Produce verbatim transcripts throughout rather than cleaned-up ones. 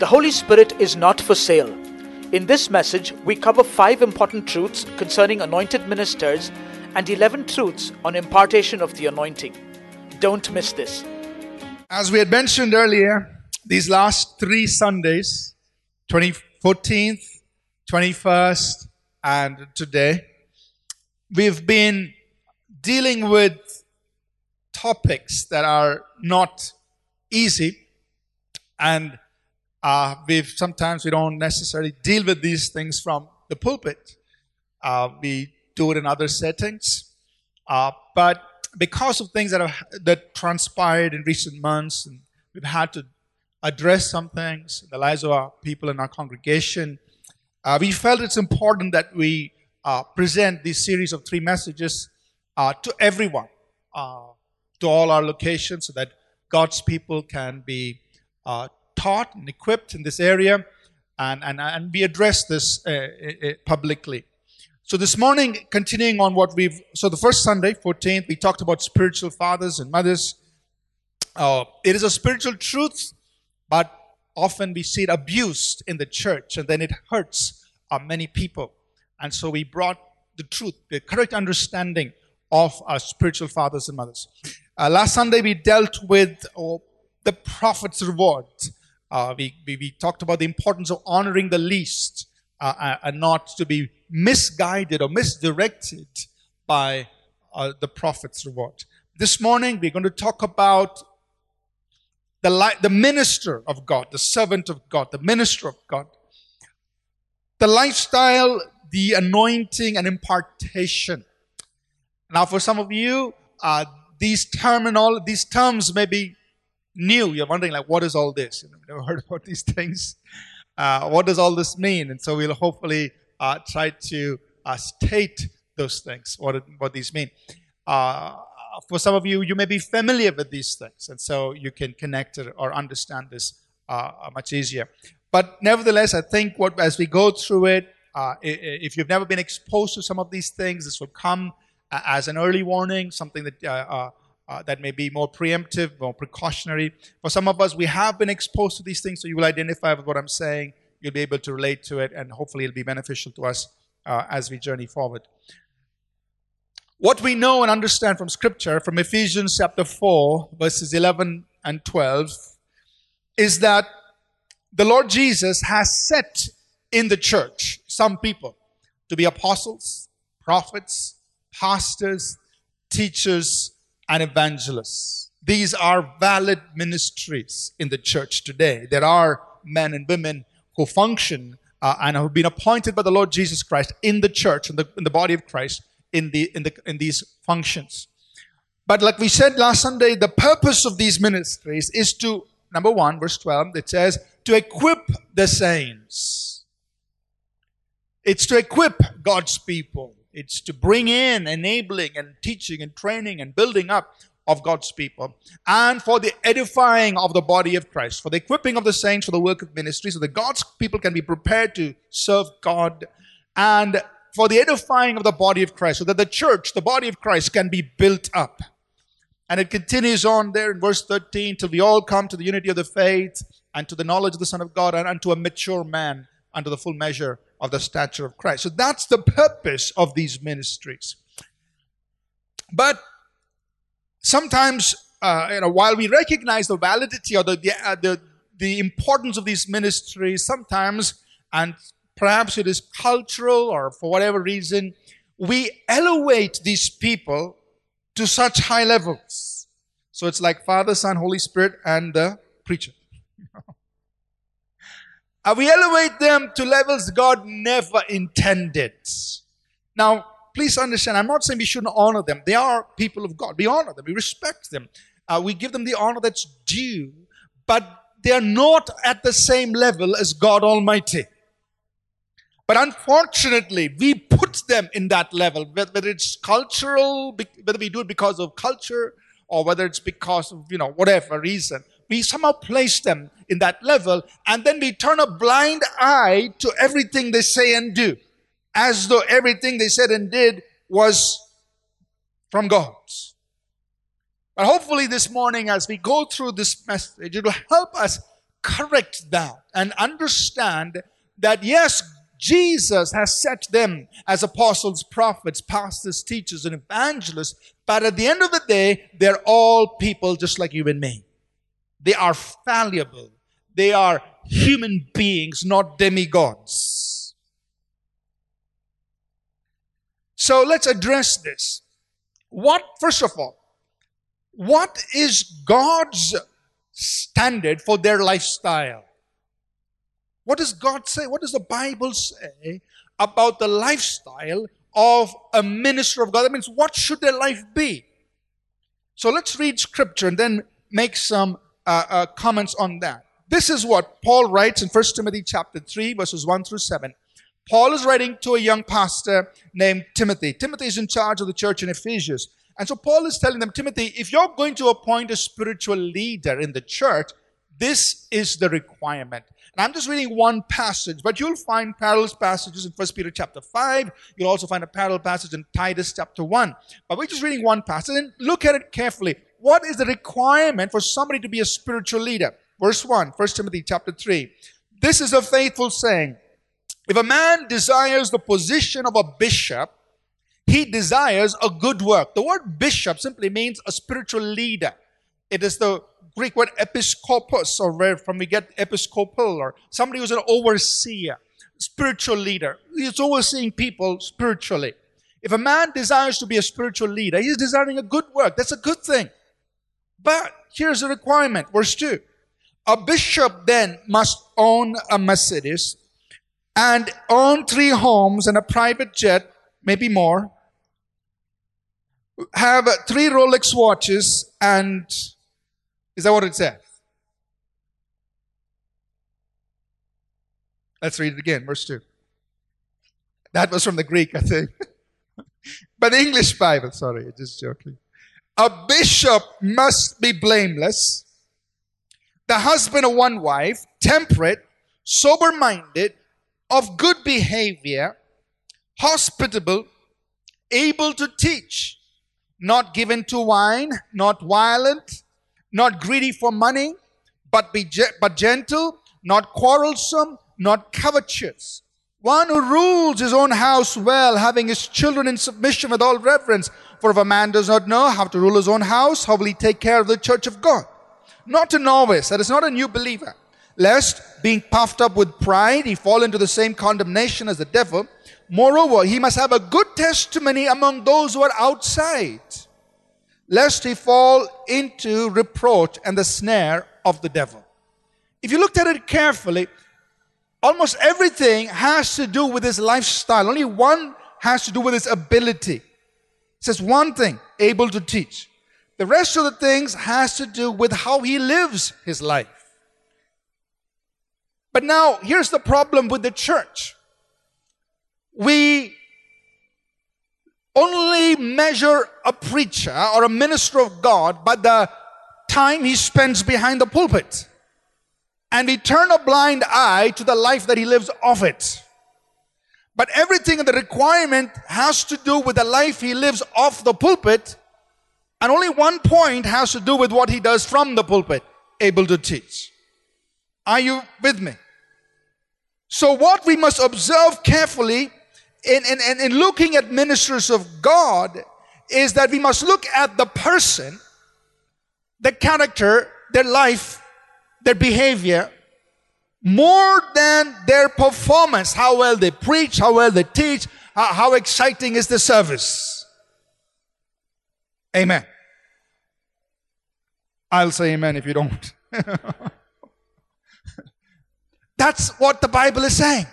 The Holy Spirit is not for sale. In this message, we cover five important truths concerning anointed ministers and eleven truths on impartation of the anointing. Don't miss this. As we had mentioned earlier, these last three Sundays, fourteenth, twenty-first, and today, we've been dealing with topics that are not easy, and Uh, we've sometimes we don't necessarily deal with these things from the pulpit. Uh, we do it in other settings, uh, but because of things that have that transpired in recent months, and we've had to address some things in the lives of our people in our congregation. Uh, we felt it's important that we uh, present this series of three messages uh, to everyone, uh, to all our locations, so that God's people can be Uh, taught and equipped in this area, and, and, and we address this uh, uh, publicly. So this morning, continuing on what we've... So the first Sunday, fourteenth, we talked about spiritual fathers and mothers. Uh, it is a spiritual truth, but often we see it abused in the church, and then it hurts uh, many people. And so we brought the truth, the correct understanding of our spiritual fathers and mothers. Uh, last Sunday, we dealt with oh, the prophet's reward. Uh, we, we, we talked about the importance of honoring the least uh, and not to be misguided or misdirected by uh, the prophet's reward. This morning, we're going to talk about the, light, the minister of God, the servant of God, the minister of God. The lifestyle, the anointing, and impartation. Now, for some of you, uh, these, terminal, these terms may be new. You're wondering, like, what is all this? You know, never heard about these things. Uh, what does all this mean? And so we'll hopefully uh, try to uh, state those things, what it, what these mean. Uh, for some of you, you may be familiar with these things, and so you can connect or understand this uh, much easier. But nevertheless, I think what as we go through it, uh, if you've never been exposed to some of these things, this will come as an early warning, something that... Uh, uh, Uh, that may be more preemptive, more precautionary. For some of us, we have been exposed to these things, so you will identify with what I'm saying. You'll be able to relate to it, and hopefully it'll be beneficial to us uh, as we journey forward. What we know and understand from Scripture, from Ephesians chapter four, verses eleven and twelve, is that the Lord Jesus has set in the church some people to be apostles, prophets, pastors, teachers, and evangelists. These are valid ministries in the church today. There are men and women who function uh, and who have been appointed by the Lord Jesus Christ in the church, in the, in the body of Christ, in, the, in, the, in these functions. But like we said last Sunday, the purpose of these ministries is to, number one, verse twelve, it says, to equip the saints. It's to equip God's people. It's to bring in enabling and teaching and training and building up of God's people, and for the edifying of the body of Christ, for the equipping of the saints, for the work of ministry, so that God's people can be prepared to serve God, and for the edifying of the body of Christ, so that the church, the body of Christ, can be built up. And it continues on there in verse thirteen, till we all come to the unity of the faith and to the knowledge of the Son of God and unto a mature man, unto the full measure of the stature of Christ. So that's the purpose of these ministries. But sometimes, uh, you know, while we recognize the validity or the the, uh, the the importance of these ministries, sometimes, and perhaps it is cultural or for whatever reason, we elevate these people to such high levels. So it's like Father, Son, Holy Spirit, and the preacher. Uh, we elevate them to levels God never intended. Now, please understand, I'm not saying we shouldn't honor them. They are people of God. We honor them. We respect them. Uh, we give them the honor that's due, but they are not at the same level as God Almighty. But unfortunately, we put them in that level, whether it's cultural, whether we do it because of culture, or whether it's because of, you know, whatever reason. We somehow place them in that level, and then we turn a blind eye to everything they say and do, as though everything they said and did was from God. But hopefully this morning, as we go through this message, it will help us correct that and understand that, yes, Jesus has set them as apostles, prophets, pastors, teachers, and evangelists, but at the end of the day, they're all people just like you and me. They are fallible. They are human beings, not demigods. So let's address this. What, first of all, what is God's standard for their lifestyle? What does God say? What does the Bible say about the lifestyle of a minister of God? That means, what should their life be? So let's read scripture and then make some uh, uh, comments on that. This is what Paul writes in First Timothy chapter three, verses one through seven. Paul is writing to a young pastor named Timothy. Timothy is in charge of the church in Ephesus. And so Paul is telling them, Timothy, if you're going to appoint a spiritual leader in the church, this is the requirement. And I'm just reading one passage, but you'll find parallel passages in First Peter chapter five. You'll also find a parallel passage in Titus chapter one. But we're just reading one passage, and look at it carefully. What is the requirement for somebody to be a spiritual leader? Verse one, First Timothy chapter three. This is a faithful saying. If a man desires the position of a bishop, he desires a good work. The word bishop simply means a spiritual leader. It is the Greek word episkopos, or where from we get episcopal, or somebody who's an overseer, spiritual leader. He's overseeing people spiritually. If a man desires to be a spiritual leader, he's desiring a good work. That's a good thing. But here's the requirement, verse two. A bishop then must own a Mercedes and own three homes and a private jet, maybe more, have three Rolex watches, and is that what it says? Let's read it again, verse two. That was from the Greek, I think. But the English Bible, sorry, just joking. A bishop must be blameless, the husband of one wife, temperate, sober-minded, of good behavior, hospitable, able to teach, not given to wine, not violent, not greedy for money, but be ge- but gentle, not quarrelsome, not covetous. One who rules his own house well, having his children in submission with all reverence. For if a man does not know how to rule his own house, how will he take care of the church of God? Not a novice, that is not a new believer, lest, being puffed up with pride, he fall into the same condemnation as the devil. Moreover, he must have a good testimony among those who are outside, lest he fall into reproach and the snare of the devil. If you looked at it carefully, almost everything has to do with his lifestyle. Only one has to do with his ability. It says one thing, able to teach. The rest of the things has to do with how he lives his life. But now, here's the problem with the church. We only measure a preacher or a minister of God by the time he spends behind the pulpit. And we turn a blind eye to the life that he lives off it. But everything in the requirement has to do with the life he lives off the pulpit, and only one point has to do with what he does from the pulpit, able to teach. Are you with me? So what we must observe carefully In, in, in looking at ministers of God is that we must look at the person, the character, their life, their behavior, more than their performance, how well they preach, how well they teach, how, how exciting is the service. Amen. I'll say amen if you don't. That's what the Bible is saying.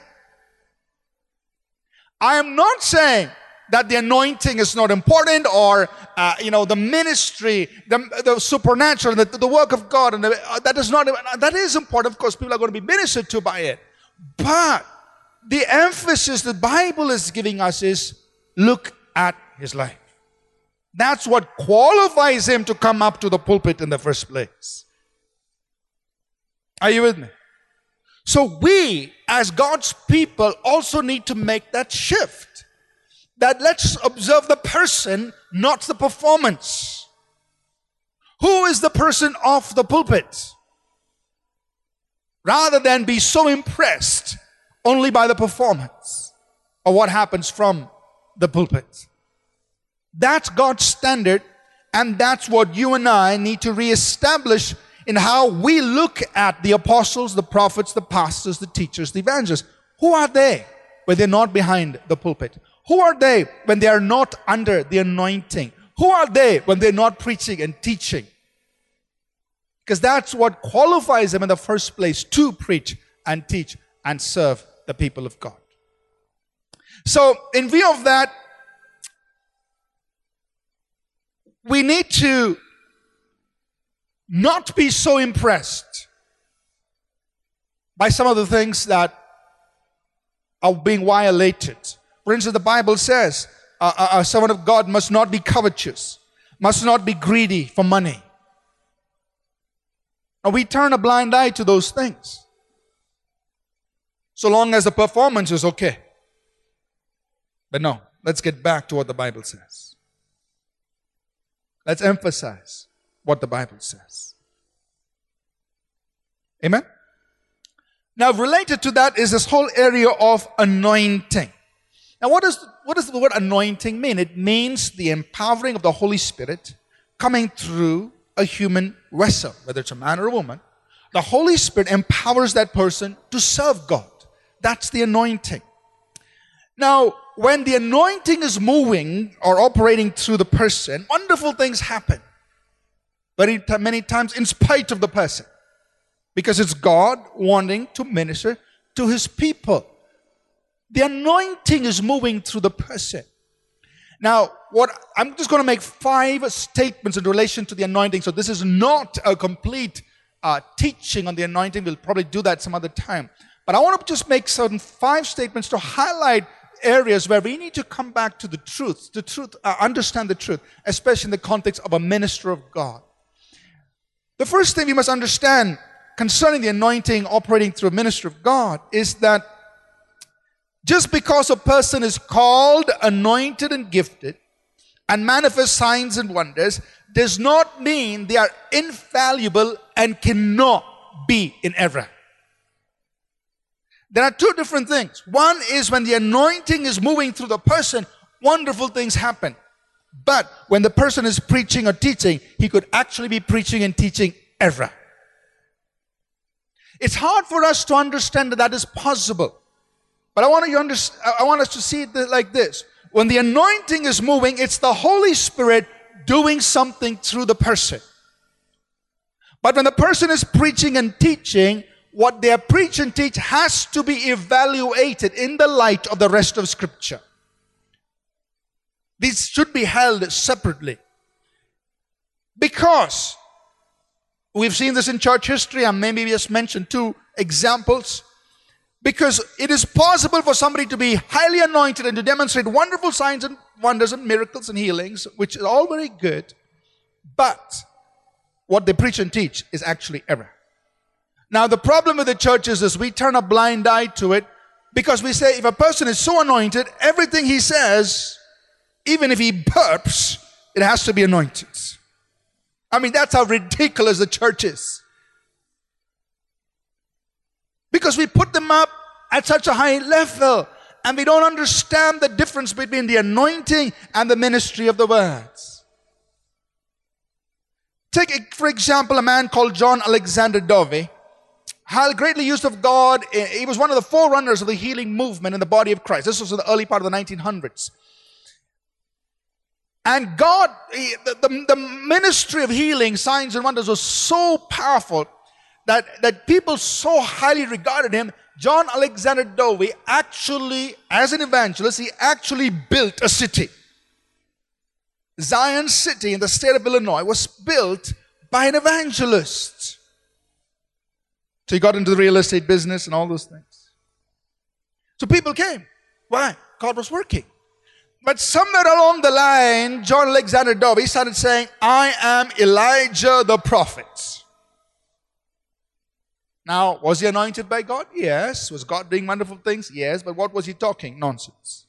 I am not saying that the anointing is not important, or, uh, you know, the ministry, the, the supernatural, the, the work of God, and the, uh, that is not, that is important. Of course, people are going to be ministered to by it. But the emphasis the Bible is giving us is, look at his life. That's what qualifies him to come up to the pulpit in the first place. Are you with me? So we, as God's people, also need to make that shift. That let's observe the person, not the performance. Who is the person off the pulpit? rather than be so impressed only by the performance or what happens from the pulpit. That's God's standard, and that's what you and I need to reestablish in how we look at the apostles, the prophets, the pastors, the teachers, the evangelists. Who are they when they're not behind the pulpit? Who are they when they are not under the anointing? Who are they when they're not preaching and teaching? Because that's what qualifies them in the first place to preach and teach and serve the people of God. So, in view of that, we need to not be so impressed by some of the things that are being violated. For instance, the Bible says uh, a servant of God must not be covetous, must not be greedy for money. And we turn a blind eye to those things, so long as the performance is okay. But no, let's get back to what the Bible says. Let's emphasize what the Bible says. Amen? Now, related to that is this whole area of anointing. Now, what does what does the word anointing mean? It means the empowering of the Holy Spirit coming through a human vessel, whether it's a man or a woman. The Holy Spirit empowers that person to serve God. That's the anointing. Now, when the anointing is moving or operating through the person, wonderful things happen. Very many times in spite of the person, because it's God wanting to minister to His people. The anointing is moving through the person. Now, what I'm just going to make five statements in relation to the anointing. So this is not a complete uh, teaching on the anointing. We'll probably do that some other time. But I want to just make certain five statements to highlight areas where we need to come back to the truth, the truth, uh, understand the truth, especially in the context of a minister of God. The first thing we must understand concerning the anointing operating through a minister of God is that just because a person is called, anointed, and gifted, and manifests signs and wonders, does not mean they are infallible and cannot be in error. There are two different things. One is when the anointing is moving through the person, wonderful things happen. But when the person is preaching or teaching, he could actually be preaching and teaching error. It's hard for us to understand that that is possible. But I want, you under, I want us to see it like this. When the anointing is moving, it's the Holy Spirit doing something through the person. But when the person is preaching and teaching, what they preach and teach has to be evaluated in the light of the rest of Scripture. These should be held separately. Because we've seen this in church history, and maybe we just mentioned two examples. Because it is possible for somebody to be highly anointed and to demonstrate wonderful signs and wonders and miracles and healings, which is all very good, but what they preach and teach is actually error. Now, the problem with the church is this: we turn a blind eye to it because we say if a person is so anointed, everything he says, even if he burps, it has to be anointed. I mean, that's how ridiculous the church is. Because we put them up at such a high level and we don't understand the difference between the anointing and the ministry of the words. Take, for example, a man called John Alexander Dowie. How greatly used of God. He was one of the forerunners of the healing movement in the body of Christ. This was in the early part of the nineteen hundreds. And God, the, the, the ministry of healing, signs and wonders was so powerful that, that people so highly regarded him. John Alexander Dowie actually, as an evangelist, he actually built a city. Zion City in the state of Illinois was built by an evangelist. So he got into the real estate business and all those things. So people came. Why? God was working. But somewhere along the line, John Alexander Dowie started saying, I am Elijah the prophet. Now, was he anointed by God? Yes. Was God doing wonderful things? Yes. But what was he talking? Nonsense.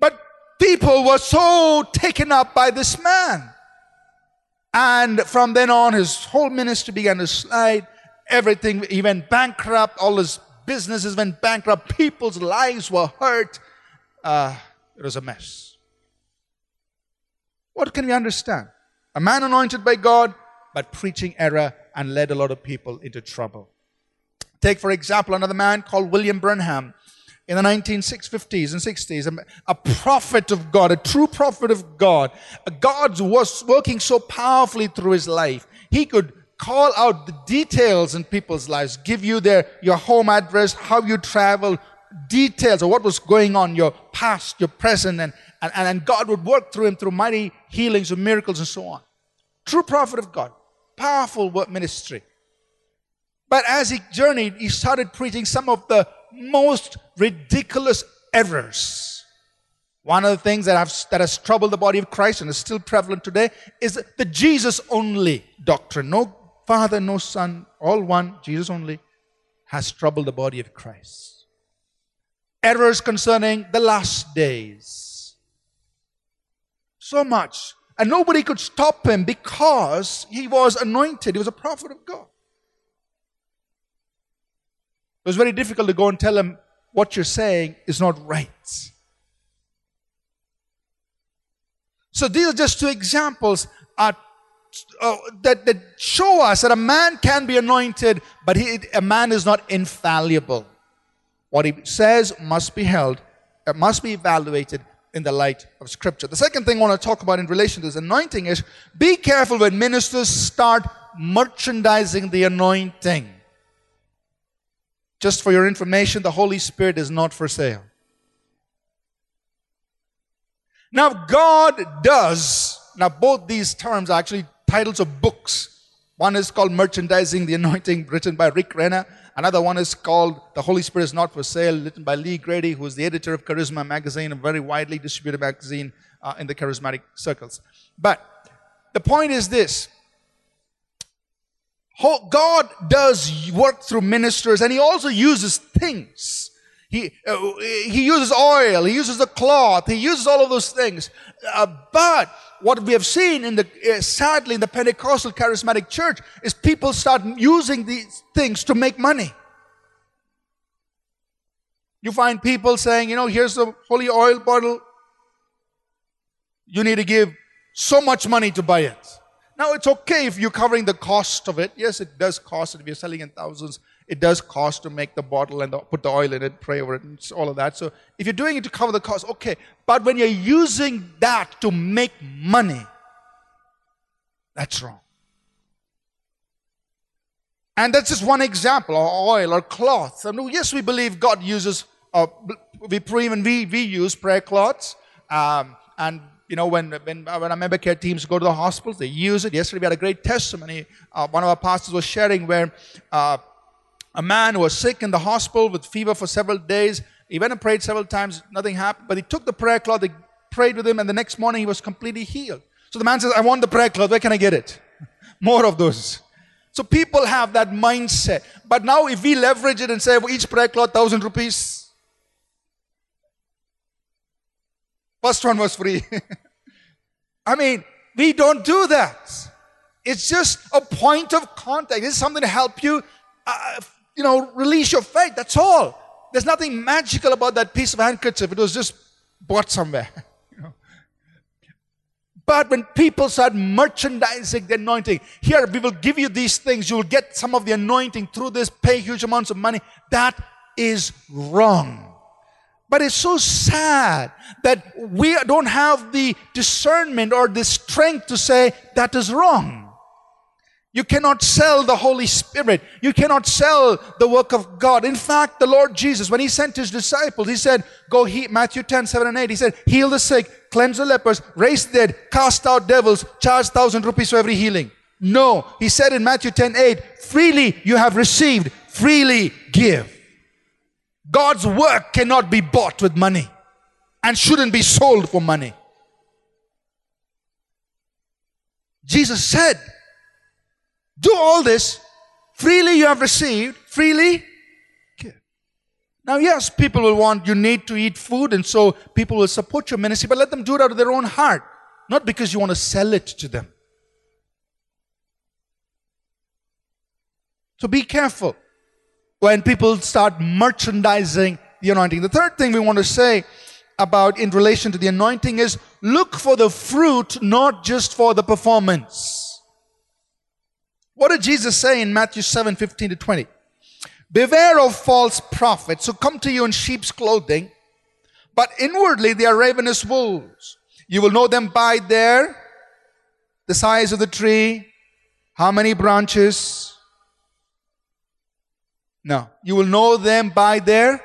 But people were so taken up by this man And from then on, his whole ministry began to slide. Everything, he went bankrupt. All his businesses went bankrupt. People's lives were hurt. Uh, it was a mess. What can we understand? A man anointed by God, but preaching error and led a lot of people into trouble. Take, for example, another man called William Branham in the nineteen fifties and sixties, a, a prophet of God, a true prophet of God. God was working so powerfully through his life. He could call out the details in people's lives, give you their your home address, how you traveled, details of what was going on, your past, your present, and, and, and God would work through him through mighty healings and miracles and so on. True prophet of God, powerful work ministry. But as he journeyed, he started preaching some of the most ridiculous errors. One of the things that, I've, that has troubled the body of Christ and is still prevalent today is the Jesus-only doctrine. No Father, no Son, all one, Jesus only, has troubled the body of Christ. Errors concerning the last days. So much. And nobody could stop him because he was anointed. He was a prophet of God. It was very difficult to go and tell him what you're saying is not right. So these are just two examples uh, uh, that, that show us that a man can be anointed, but he, a man is not infallible. What he says must be held, it must be evaluated in the light of Scripture. The second thing I want to talk about in relation to this anointing is be careful when ministers start merchandising the anointing. Just for your information, the Holy Spirit is not for sale. Now, God does, now both these terms are actually titles of books. One is called Merchandising the Anointing, written by Rick Renner. Another one is called The Holy Spirit is Not for Sale, written by Lee Grady, who is the editor of Charisma Magazine, a very widely distributed magazine uh, in the charismatic circles. But the point is this. God does work through ministers, and He also uses things. He, uh, he uses oil, He uses the cloth, He uses all of those things. Uh, but what we have seen, in the uh, sadly, in the Pentecostal charismatic church is people start using these things to make money. You find people saying, you know, here's the holy oil bottle. You need to give so much money to buy it. Now, it's okay if you're covering the cost of it. Yes, it does cost if you're selling in thousands. It does cost to make the bottle and the, put the oil in it, pray over it, and all of that. So if you're doing it to cover the cost, okay. But when you're using that to make money, that's wrong. And that's just one example, or oil or cloth. And yes, we believe God uses, uh, we even we, we use prayer cloths. Um, and, you know, when, when, when our member care teams go to the hospitals, they use it. Yesterday, we had a great testimony. Uh, one of our pastors was sharing where... Uh, A man who was sick in the hospital with fever for several days. He went and prayed several times. Nothing happened. But he took the prayer cloth. They prayed with him. And the next morning, he was completely healed. So the man says, I want the prayer cloth. Where can I get it? More of those. So people have that mindset. But now if we leverage it and say, well, each prayer cloth, thousand rupees. First one was free. I mean, we don't do that. It's just a point of contact. It's something to help you. Uh, You know, release your faith. That's all. There's nothing magical about that piece of handkerchief. It was just bought somewhere. You know? But when people start merchandising the anointing, here we will give you these things. You will get some of the anointing through this. Pay huge amounts of money. That is wrong. But it's so sad that we don't have the discernment or the strength to say that is wrong. You cannot sell the Holy Spirit. You cannot sell the work of God. In fact, the Lord Jesus, when He sent His disciples, He said, go heal, Matthew ten, seven and eight, He said, heal the sick, cleanse the lepers, raise the dead, cast out devils, charge thousand rupees for every healing. No, He said in Matthew ten, eight, freely you have received, freely give. God's work cannot be bought with money and shouldn't be sold for money. Jesus said, do all this, freely you have received, freely give. Now yes, people will want, you need to eat food, and so people will support your ministry, but let them do it out of their own heart, not because you want to sell it to them. So be careful when people start merchandising the anointing. The third thing we want to say about in relation to the anointing is look for the fruit, not just for the performance. What did Jesus say in Matthew seven, fifteen to twenty? Beware of false prophets who come to you in sheep's clothing, but inwardly they are ravenous wolves. You will know them by their, the size of the tree, how many branches. No, you will know them by their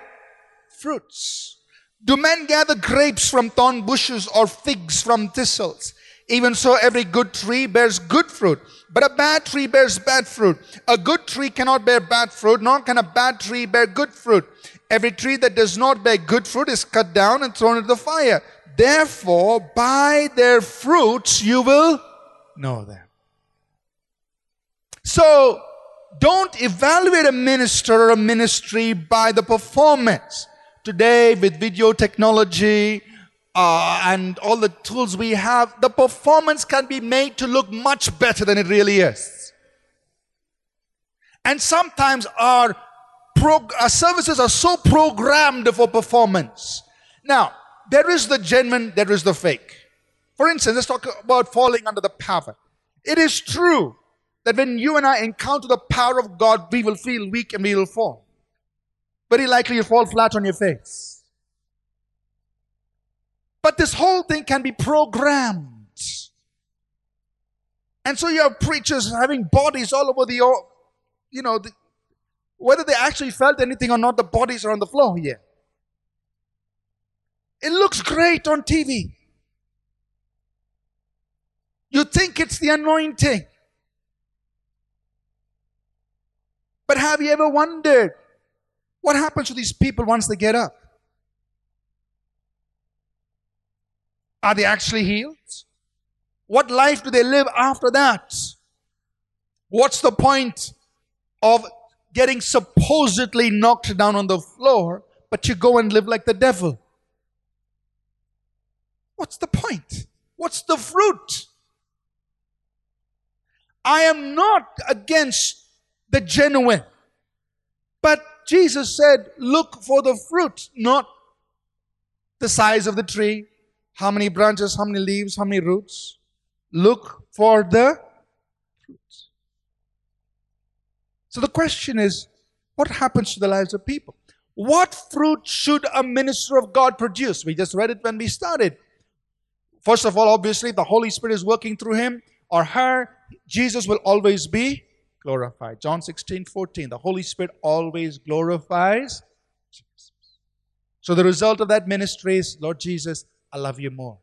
fruits. Do men gather grapes from thorn bushes or figs from thistles? Even so, every good tree bears good fruit, but a bad tree bears bad fruit. A good tree cannot bear bad fruit, nor can a bad tree bear good fruit. Every tree that does not bear good fruit is cut down and thrown into the fire. Therefore, by their fruits you will know them. So, don't evaluate a minister or a ministry by the performance. Today, with video technology, Uh, and all the tools we have, the performance can be made to look much better than it really is. And sometimes our, prog- our services are so programmed for performance. Now, there is the genuine, there is the fake. For instance, let's talk about falling under the power. It is true that when you and I encounter the power of God, we will feel weak and we will fall. Very likely you fall flat on your face. But this whole thing can be programmed. And so you have preachers having bodies all over the, you know, the, whether they actually felt anything or not, the bodies are on the floor here. It looks great on T V. You think it's the anointing. But have you ever wondered what happens to these people once they get up? Are they actually healed? What life do they live after that? What's the point of getting supposedly knocked down on the floor, but you go and live like the devil? What's the point? What's the fruit? I am not against the genuine, but Jesus said, look for the fruit, not the size of the tree. How many branches, how many leaves, how many roots? Look for the fruits. So the question is, what happens to the lives of people? What fruit should a minister of God produce? We just read it when we started. First of all, obviously, the Holy Spirit is working through him or her. Jesus will always be glorified. John sixteen, fourteen, the Holy Spirit always glorifies Jesus. So the result of that ministry is, Lord Jesus, I love you more.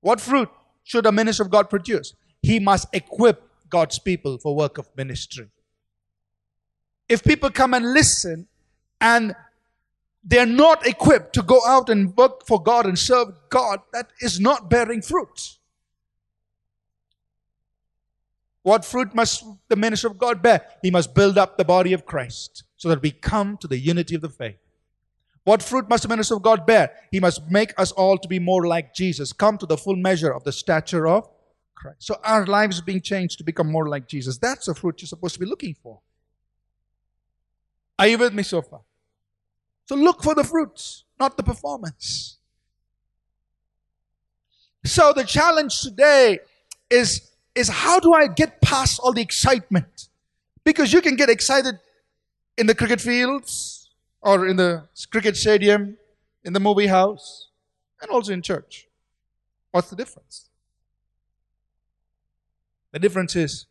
What fruit should a minister of God produce? He must equip God's people for work of ministry. If people come and listen and they're not equipped to go out and work for God and serve God, that is not bearing fruit. What fruit must the minister of God bear? He must build up the body of Christ so that we come to the unity of the faith. What fruit must the minister of God bear? He must make us all to be more like Jesus. Come to the full measure of the stature of Christ. So our lives being changed to become more like Jesus. That's the fruit you're supposed to be looking for. Are you with me so far? So look for the fruits, not the performance. So the challenge today is, is how do I get past all the excitement? Because you can get excited in the cricket fields, or in the cricket stadium, in the movie house, and also in church. What's the difference? The difference is,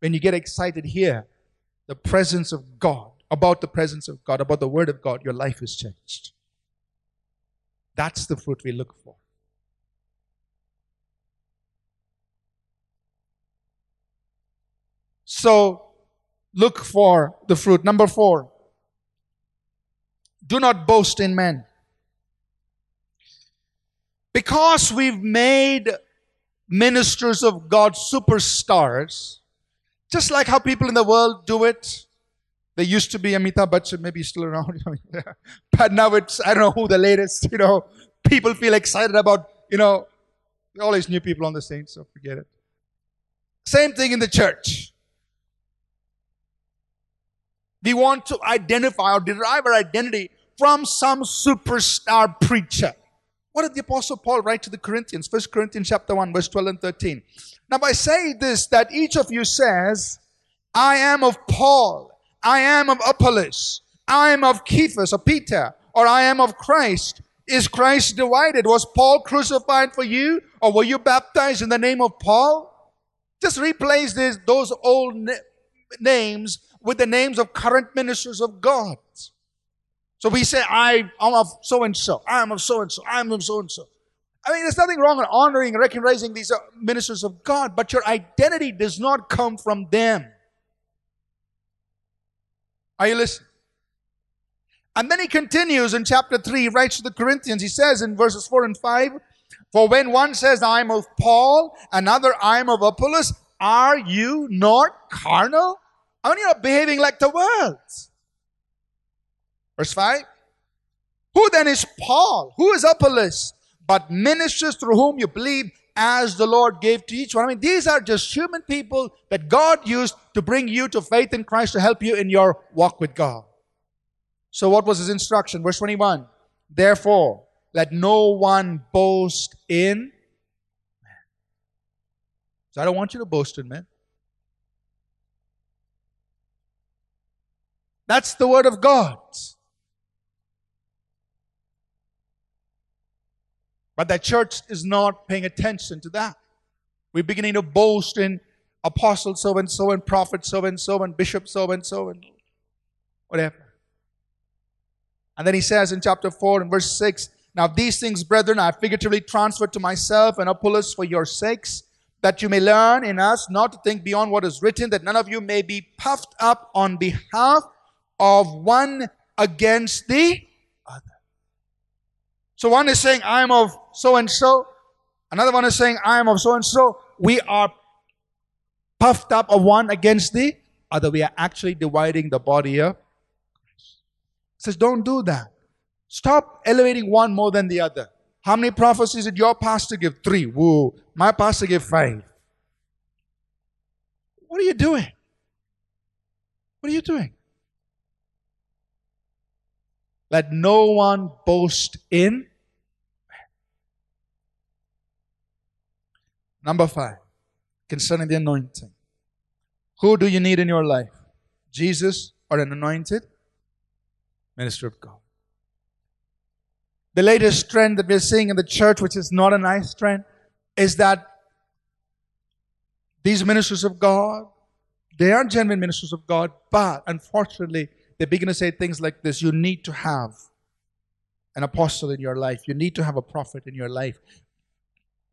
when you get excited here, the presence of God, about the presence of God, about the Word of God, your life is changed. That's the fruit we look for. So, look for the fruit. Number four. Do not boast in men. Because we've made ministers of God superstars, just like how people in the world do it. There used to be Amitabh Bachchan, maybe still around. But now it's, I don't know who the latest, you know, people feel excited about, you know, all these new people on the scene, so forget it. Same thing in the church. They want to identify or derive our identity from some superstar preacher. What did the Apostle Paul write to the Corinthians? First Corinthians chapter one, verse twelve and thirteen. Now, I say this, that each of you says, I am of Paul, I am of Apollos, I am of Cephas or Peter, or I am of Christ. Is Christ divided? Was Paul crucified for you? Or were you baptized in the name of Paul? Just replace this, those old na- names with the names of current ministers of God. So we say, I am of so-and-so, I am of so-and-so, I am of so-and-so. I mean, there's nothing wrong with honoring and recognizing these ministers of God, but your identity does not come from them. Are you listening? And then he continues in chapter three, he writes to the Corinthians, he says in verses four and five, for when one says, I am of Paul, another, I am of Apollos, are you not carnal? I mean, you're not behaving like the world. Verse five, who then is Paul? Who is Apollos? But ministers through whom you believe, as the Lord gave to each one. I mean, these are just human people that God used to bring you to faith in Christ, to help you in your walk with God. So what was his instruction? Verse twenty-one, therefore, let no one boast in man. So I don't want you to boast in man. That's the word of God. But the church is not paying attention to that. We're beginning to boast in apostle so-and-so and prophet so-and-so and bishop so-and-so and whatever. And then he says in chapter four and verse six, now these things, brethren, I figuratively transferred to myself and Apollos for your sakes, that you may learn in us not to think beyond what is written, that none of you may be puffed up on behalf of one against the other. So one is saying, I am of so-and-so. Another one is saying, I am of so-and-so. We are puffed up of one against the other. We are actually dividing the body of Christ. He says, don't do that. Stop elevating one more than the other. How many prophecies did your pastor give? Three. Woo. My pastor gave five. What are you doing? What are you doing? Let no one boast in. Number five, concerning the anointing. Who do you need in your life? Jesus or an anointed minister of God? The latest trend that we're seeing in the church, which is not a nice trend, is that these ministers of God, they are genuine ministers of God, but unfortunately, they begin to say things like this. You need to have an apostle in your life. You need to have a prophet in your life.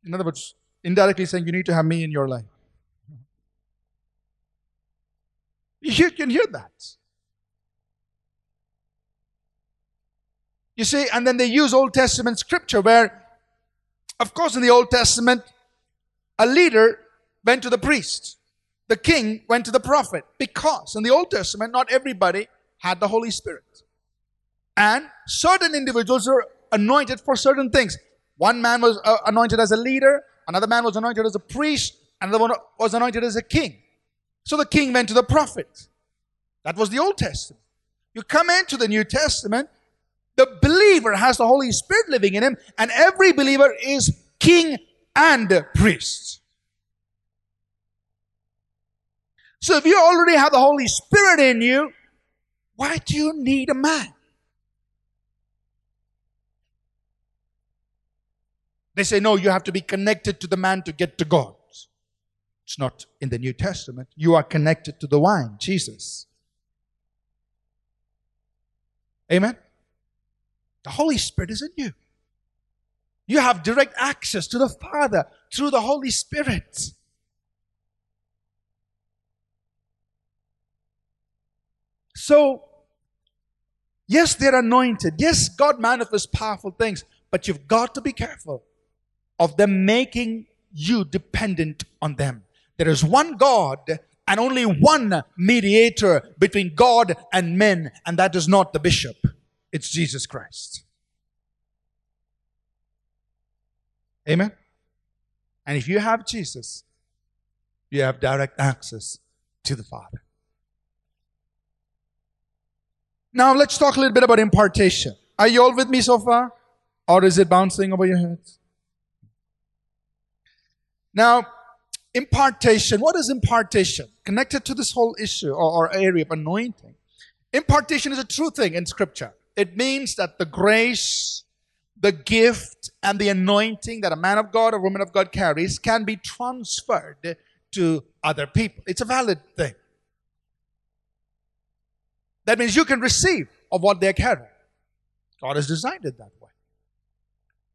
In other words, indirectly saying, you need to have me in your life. You can hear that. You see, and then they use Old Testament scripture where, of course, in the Old Testament, a leader went to the priest. The king went to the prophet because in the Old Testament, not everybody had the Holy Spirit. And certain individuals were anointed for certain things. One man was uh, anointed as a leader. Another man was anointed as a priest. Another one was anointed as a king. So the king went to the prophet. That was the Old Testament. You come into the New Testament, the believer has the Holy Spirit living in him, and every believer is king and priest. So if you already have the Holy Spirit in you, why do you need a man? They say, no, you have to be connected to the man to get to God. It's not in the New Testament. You are connected to the vine, Jesus. Amen? The Holy Spirit is in you. You have direct access to the Father through the Holy Spirit. So, yes, they're anointed. Yes, God manifests powerful things. But you've got to be careful of them making you dependent on them. There is one God and only one mediator between God and men. And that is not the bishop. It's Jesus Christ. Amen? And if you have Jesus, you have direct access to the Father. Now let's talk a little bit about impartation. Are you all with me so far? Or is it bouncing over your heads? Now, impartation. What is impartation? Connected to this whole issue or, or area of anointing. Impartation is a true thing in Scripture. It means that the grace, the gift, and the anointing that a man of God or woman of God carries can be transferred to other people. It's a valid thing. That means you can receive of what they're carrying. God has designed it that way.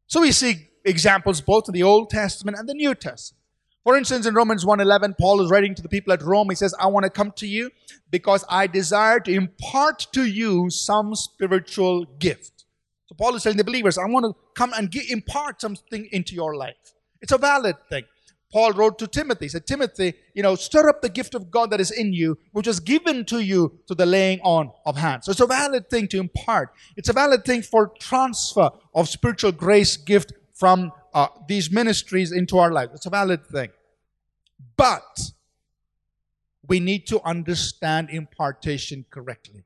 So we see examples both in the Old Testament and the New Testament. For instance, in Romans one eleven, Paul is writing to the people at Rome. He says, I want to come to you because I desire to impart to you some spiritual gift. So Paul is telling the believers, I want to come and give, impart something into your life. It's a valid thing. Paul wrote to Timothy. He said, Timothy, you know, stir up the gift of God that is in you, which was given to you through the laying on of hands. So it's a valid thing to impart. It's a valid thing for transfer of spiritual grace gift from Uh, these ministries into our lives. It's a valid thing. But we need to understand impartation correctly.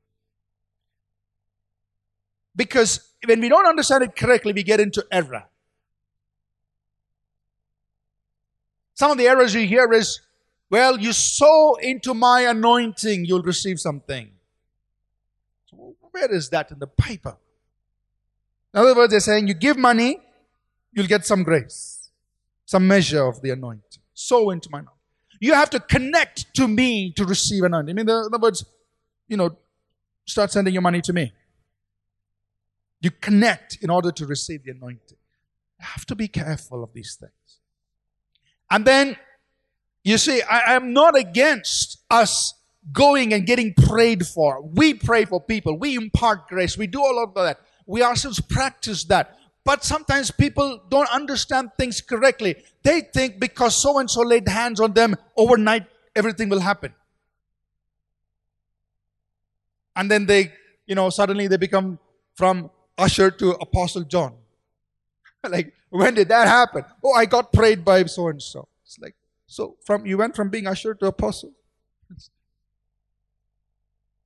Because when we don't understand it correctly, we get into error. Some of the errors you hear is, well, you sow into my anointing, you'll receive something. So where is that in the Bible? In other words, they're saying, you give money, you'll get some grace, some measure of the anointing. Sow into my anointing. You have to connect to me to receive anointing. I mean, in other words, you know, start sending your money to me. You connect in order to receive the anointing. You have to be careful of these things. And then, you see, I am not against us going and getting prayed for. We pray for people. We impart grace. We do all of that. We ourselves practice that. But sometimes people don't understand things correctly. They think because so-and-so laid hands on them, overnight everything will happen. And then they, you know, suddenly they become from usher to Apostle John. Like, when did that happen? Oh, I got prayed by so-and-so. It's like, so from you went from being usher to apostle?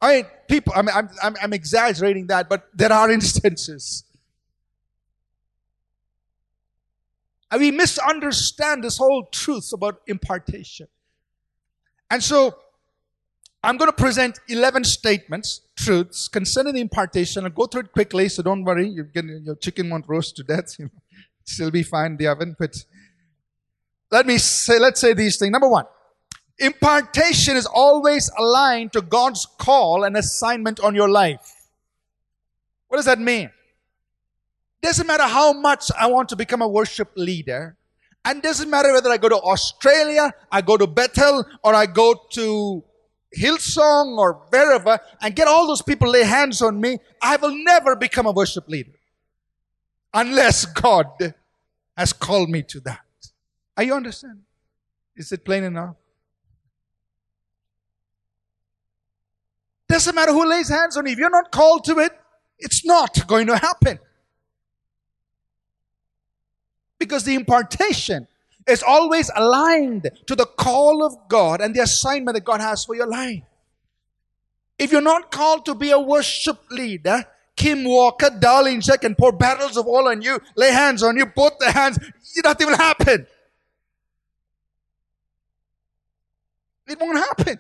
I, people, I mean, I'm, I'm, I'm exaggerating that, but there are instances. And we misunderstand this whole truth about impartation. And so, I'm going to present eleven statements, truths, concerning the impartation. I'll go through it quickly, so don't worry. You're getting, your chicken won't roast to death. It'll still be fine in the oven. But let me say, let's say these things. Number one, impartation is always aligned to God's call and assignment on your life. What does that mean? Doesn't matter how much I want to become a worship leader. And doesn't matter whether I go to Australia, I go to Bethel, or I go to Hillsong or wherever, and get all those people lay hands on me, I will never become a worship leader. Unless God has called me to that. Are you understanding? Is it plain enough? Doesn't matter who lays hands on you. If you're not called to it, it's not going to happen. Because the impartation is always aligned to the call of God and the assignment that God has for your life. If you're not called to be a worship leader, Kim Walker, Darlene Zschech, and pour barrels of oil on you, lay hands on you, both the hands, nothing will happen. It won't happen.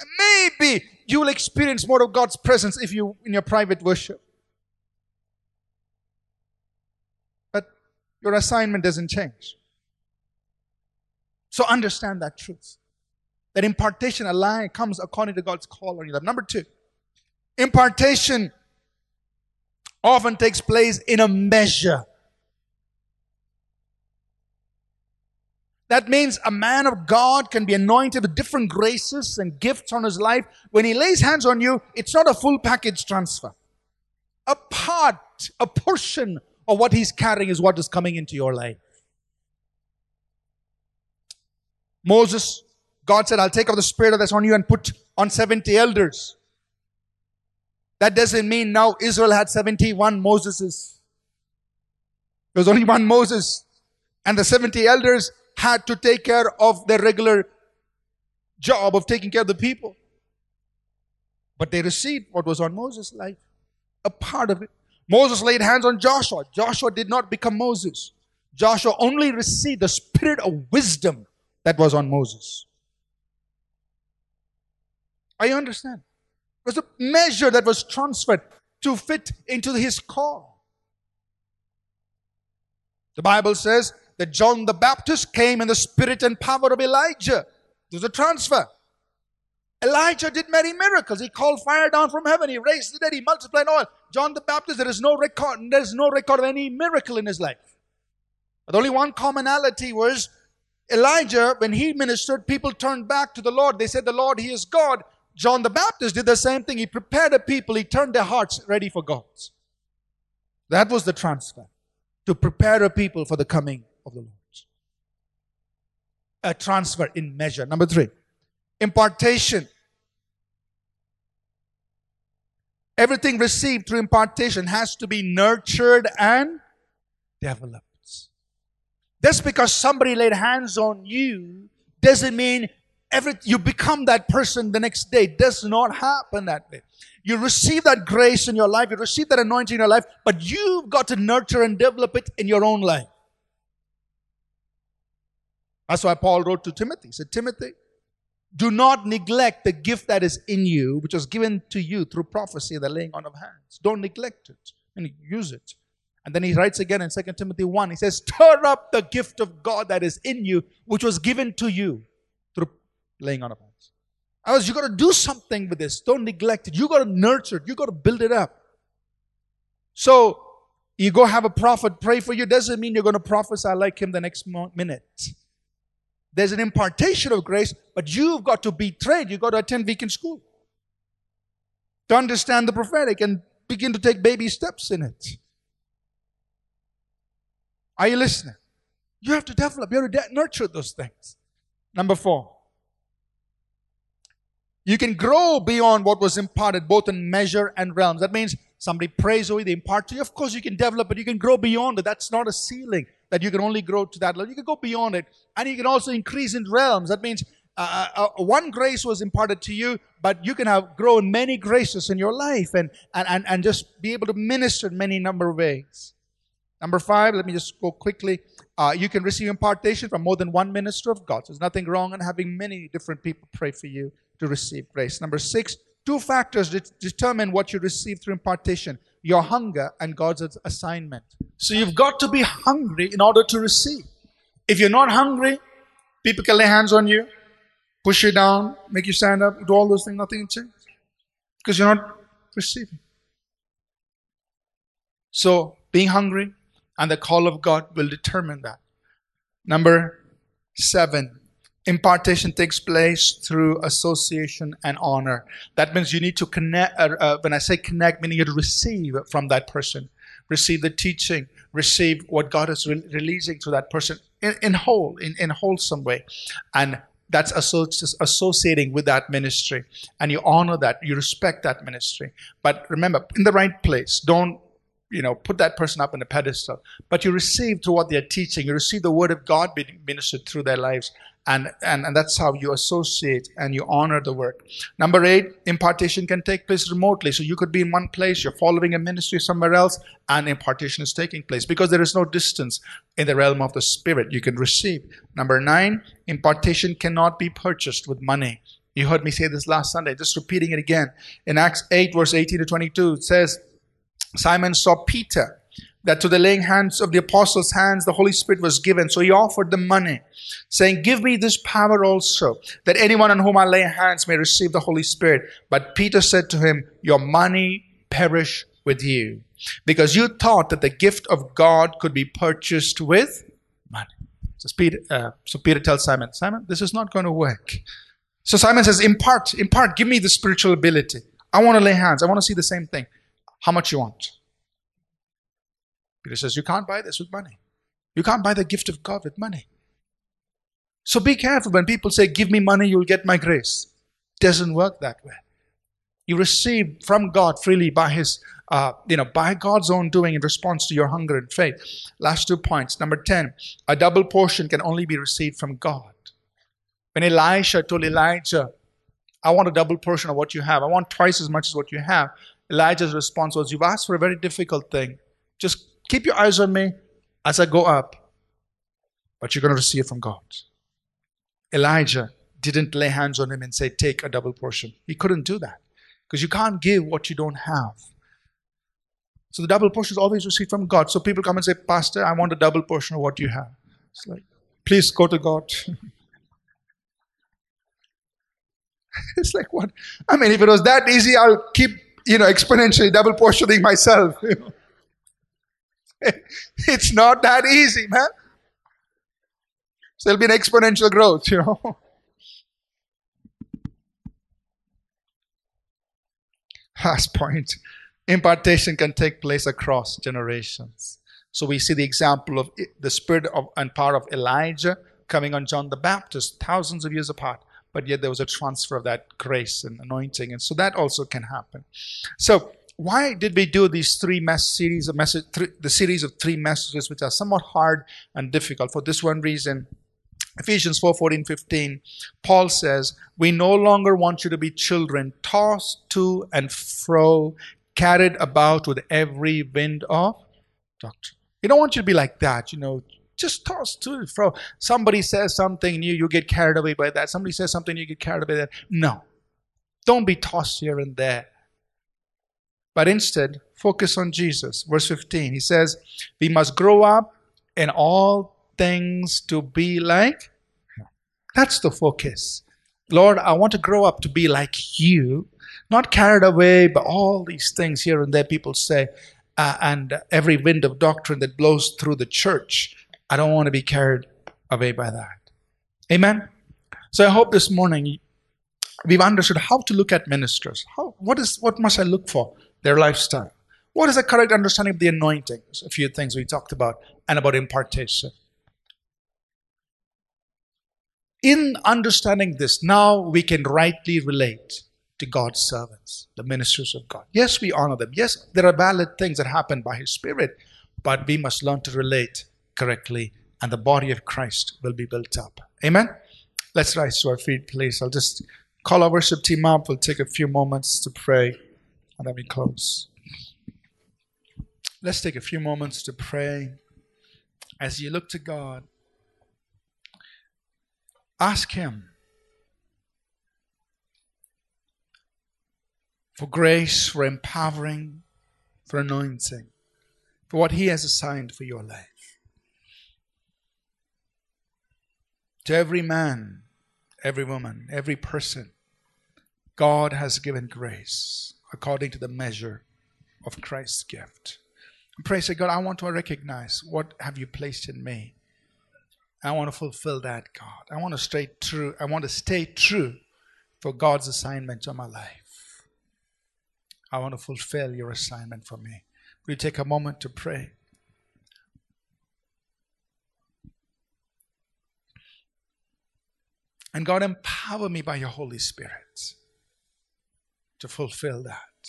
And maybe you will experience more of God's presence if you in your private worship. Your assignment doesn't change. So understand that truth. That impartation align comes according to God's call on your life. Number two, impartation often takes place in a measure. That means a man of God can be anointed with different graces and gifts on his life. When he lays hands on you, it's not a full package transfer. A part, a portion or what he's carrying is what is coming into your life. Moses, God said, I'll take of the spirit that's on you and put on seventy elders. That doesn't mean now Israel had seventy-one Moseses. There was only one Moses. And the seventy elders had to take care of their regular job of taking care of the people. But they received what was on Moses' life, a part of it. Moses laid hands on Joshua. Joshua did not become Moses. Joshua only received the spirit of wisdom that was on Moses. I understand. It was a measure that was transferred to fit into his call. The Bible says that John the Baptist came in the spirit and power of Elijah. There's a transfer. Elijah did many miracles. He called fire down from heaven. He raised the dead. He multiplied oil. John the Baptist, there is no record, there is no record of any miracle in his life. But only one commonality was Elijah, when he ministered, people turned back to the Lord. They said, the Lord, he is God. John the Baptist did the same thing. He prepared a people. He turned their hearts ready for God. That was the transfer, to prepare a people for the coming of the Lord. A transfer in measure. Number three, impartation. Everything received through impartation has to be nurtured and developed. Just because somebody laid hands on you doesn't mean every, you become that person the next day. It does not happen that way. You receive that grace in your life. You receive that anointing in your life. But you've got to nurture and develop it in your own life. That's why Paul wrote to Timothy. He said, Timothy, do not neglect the gift that is in you, which was given to you through prophecy and the laying on of hands. Don't neglect it and use it. And then he writes again in Second Timothy one. He says, stir up the gift of God that is in you, which was given to you through laying on of hands. I was, you got to do something with this. Don't neglect it. You got to nurture it. You got to build it up. So you go have a prophet pray for you. Doesn't mean you're going to prophesy like him the next minute. There's an impartation of grace, but you've got to be trained. You've got to attend weekend school to understand the prophetic and begin to take baby steps in it. Are you listening? You have to develop, you have to nurture those things. Number four, you can grow beyond what was imparted, both in measure and realms. That means somebody prays over, they impart to you. Of course, you can develop, but you can grow beyond it. That's not a ceiling that you can only grow to that level. You can go beyond it, and you can also increase in realms. That means uh, uh, one grace was imparted to you, but you can have grow in many graces in your life and, and, and, and just be able to minister in many number of ways. Number five, let me just go quickly. Uh, you can receive impartation from more than one minister of God. So there's nothing wrong in having many different people pray for you to receive grace. Number six, two factors de- determine what you receive through impartation. Your hunger and God's assignment. So you've got to be hungry in order to receive. If you're not hungry, people can lay hands on you, push you down, make you stand up, do all those things, nothing changes. Because you're not receiving. So being hungry and the call of God will determine that. Number seven, impartation takes place through association and honor. That means you need to connect. Uh, uh, when I say connect, meaning you receive from that person. Receive the teaching. Receive what God is re- releasing to that person in, in whole, in, in wholesome way. And that's associ- associating with that ministry. And you honor that. You respect that ministry. But remember, in the right place. Don't You know, put that person up on a pedestal. But you receive through what they're teaching. You receive the word of God being ministered through their lives. And, and, and that's how you associate and you honor the work. Number eight, impartation can take place remotely. So you could be in one place, you're following a ministry somewhere else, and impartation is taking place. Because there is no distance in the realm of the Spirit you can receive. Number nine, impartation cannot be purchased with money. You heard me say this last Sunday, just repeating it again. In Acts eight, verse eighteen to twenty-two, it says, Simon saw Peter, that to the laying hands of the apostles' hands, the Holy Spirit was given. So he offered them money, saying, give me this power also, that anyone on whom I lay hands may receive the Holy Spirit. But Peter said to him, your money perish with you, because you thought that the gift of God could be purchased with money. So Peter, uh, so Peter tells Simon, Simon, this is not going to work. So Simon says, impart, impart, give me the spiritual ability. I want to lay hands. I want to see the same thing. How much you want? Peter says, you can't buy this with money. You can't buy the gift of God with money. So be careful when people say, give me money, you'll get my grace. Doesn't work that way. You receive from God freely by His, uh, you know, by God's own doing in response to your hunger and faith. Last two points. Number ten, a double portion can only be received from God. When Elisha told Elijah, I want a double portion of what you have. I want twice as much as what you have. Elijah's response was, you've asked for a very difficult thing. Just keep your eyes on me as I go up. But you're going to receive from God. Elijah didn't lay hands on him and say, take a double portion. He couldn't do that. Because you can't give what you don't have. So the double portion is always received from God. So people come and say, Pastor, I want a double portion of what you have. It's like, please go to God. It's like, what? I mean, if it was that easy, I'll keep, you know, exponentially double portioning myself. You know? It's not that easy, man. So there'll be an exponential growth, you know. Last point. Impartation can take place across generations. So we see the example of the spirit of, and power of Elijah coming on John the Baptist, thousands of years apart. But yet there was a transfer of that grace and anointing. And so that also can happen. So why did we do these three mess series of message, th- the series of three messages, which are somewhat hard and difficult? For this one reason, Ephesians four, fourteen, fifteen, Paul says, we no longer want you to be children, tossed to and fro, carried about with every wind of doctrine. You don't want you to be like that, you know, just tossed to and fro. Somebody says something new, you get carried away by that. Somebody says something, you get carried away by that. No, don't be tossed here and there. But instead, focus on Jesus. Verse fifteen, he says, we must grow up in all things to be like him. That's the focus. Lord, I want to grow up to be like you, not carried away by all these things here and there, people say, uh, and every wind of doctrine that blows through the church. I don't want to be carried away by that. Amen? So I hope this morning we've understood how to look at ministers. How, what is, what must I look for? Their lifestyle. What is the correct understanding of the anointing? A few things we talked about, and about impartation. In understanding this, now we can rightly relate to God's servants, the ministers of God. Yes, we honor them. Yes, there are valid things that happen by His Spirit, but we must learn to relate correctly, and the body of Christ will be built up. Amen? Let's rise to our feet, please. I'll just call our worship team up. We'll take a few moments to pray, and then we close. Let's take a few moments to pray. As you look to God, ask Him for grace, for empowering, for anointing, for what He has assigned for your life. To every man, every woman, every person, God has given grace according to the measure of Christ's gift. And pray, say, God, I want to recognize what have you placed in me. I want to fulfill that, God. I want to stay true. I want to stay true for God's assignment on my life. I want to fulfill your assignment for me. Will you take a moment to pray? And God, empower me by your Holy Spirit to fulfill that.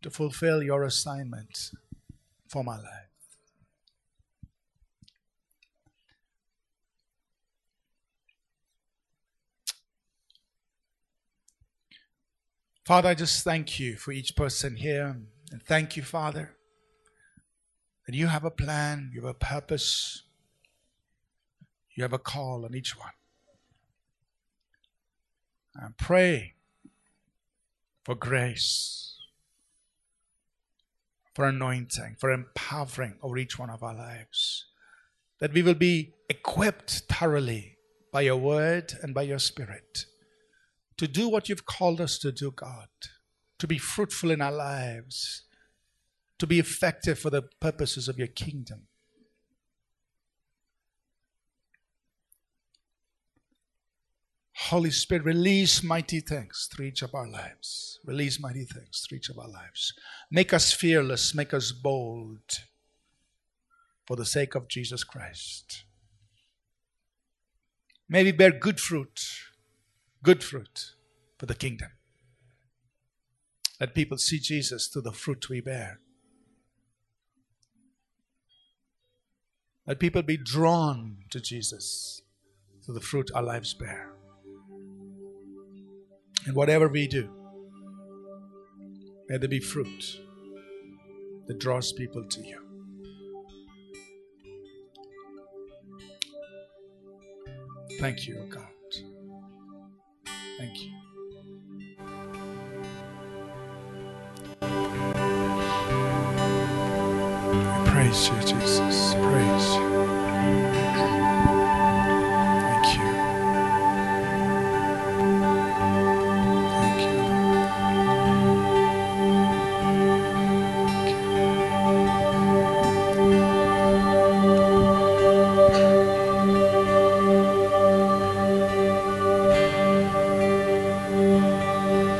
To fulfill your assignment for my life. Father, I just thank you for each person here. And thank you, Father, that you have a plan, you have a purpose. You have a call on each one. And pray for grace, for anointing, for empowering over each one of our lives. That we will be equipped thoroughly by your word and by your Spirit to do what you've called us to do, God. To be fruitful in our lives. To be effective for the purposes of your kingdom. Holy Spirit, release mighty things through each of our lives. Release mighty things through each of our lives. Make us fearless. Make us bold. For the sake of Jesus Christ. May we bear good fruit. Good fruit for the kingdom. Let people see Jesus through the fruit we bear. Let people be drawn to Jesus to the fruit our lives bear. And whatever we do, may there be fruit that draws people to you. Thank you, O God. Thank you. I praise you, Jesus. Praise you. Thank you. Thank you. Thank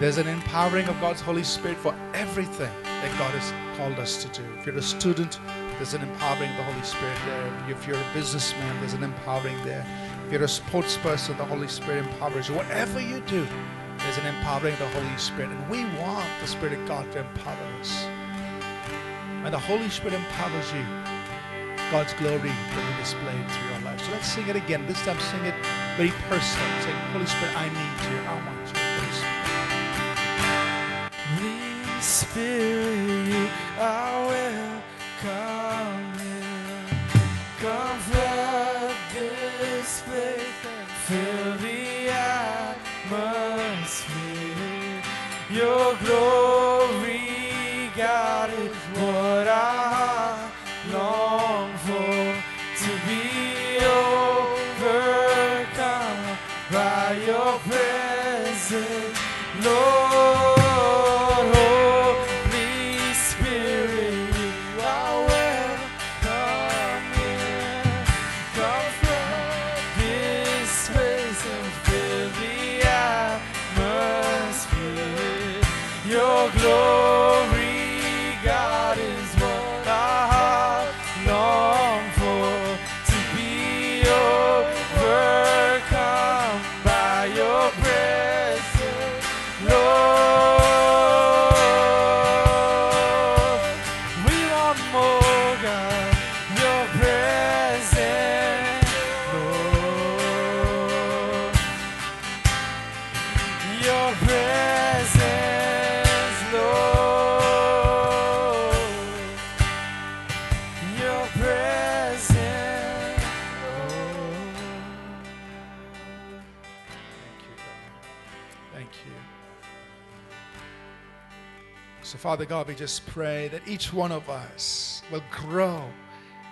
There's an empowering of God's Holy Spirit for everything that God has called us to do. If you're a student, there's an empowering of the Holy Spirit there. If you're a businessman, there's an empowering there. If you're a sports person, the Holy Spirit empowers you. Whatever you do, there's an empowering of the Holy Spirit. And we want the Spirit of God to empower us. When the Holy Spirit empowers you, God's glory will be displayed through your life. So let's sing it again. This time, sing it very personally. Say, Holy Spirit, I need you. I want you. Spirit, you are welcome in. Comfort this place and fill the atmosphere. Your glory, God, is what I long for. To be overcome by your presence, Lord. Your presence, Lord. So Father God, we just pray that each one of us will grow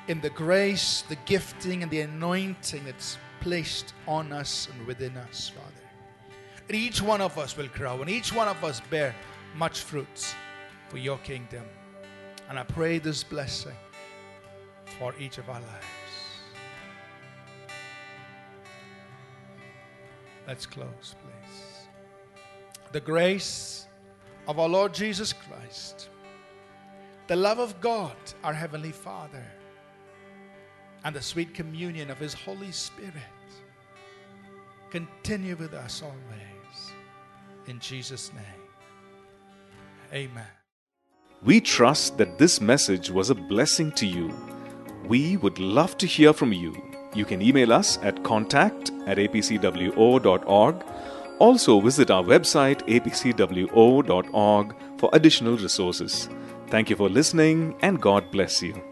in the grace, the gifting, and the anointing that's placed on us and within us, Father. And each one of us will grow, and each one of us bear much fruits for your kingdom. And I pray this blessing for each of our lives. Let's close, please. The grace of our Lord Jesus Christ, the love of God, our Heavenly Father, and the sweet communion of His Holy Spirit continue with us always. In Jesus' name, amen. We trust that this message was a blessing to you. We would love to hear from you. You can email us at contact at a p c w o dot org. Also visit our website a p c w o dot org for additional resources. Thank you for listening, and God bless you.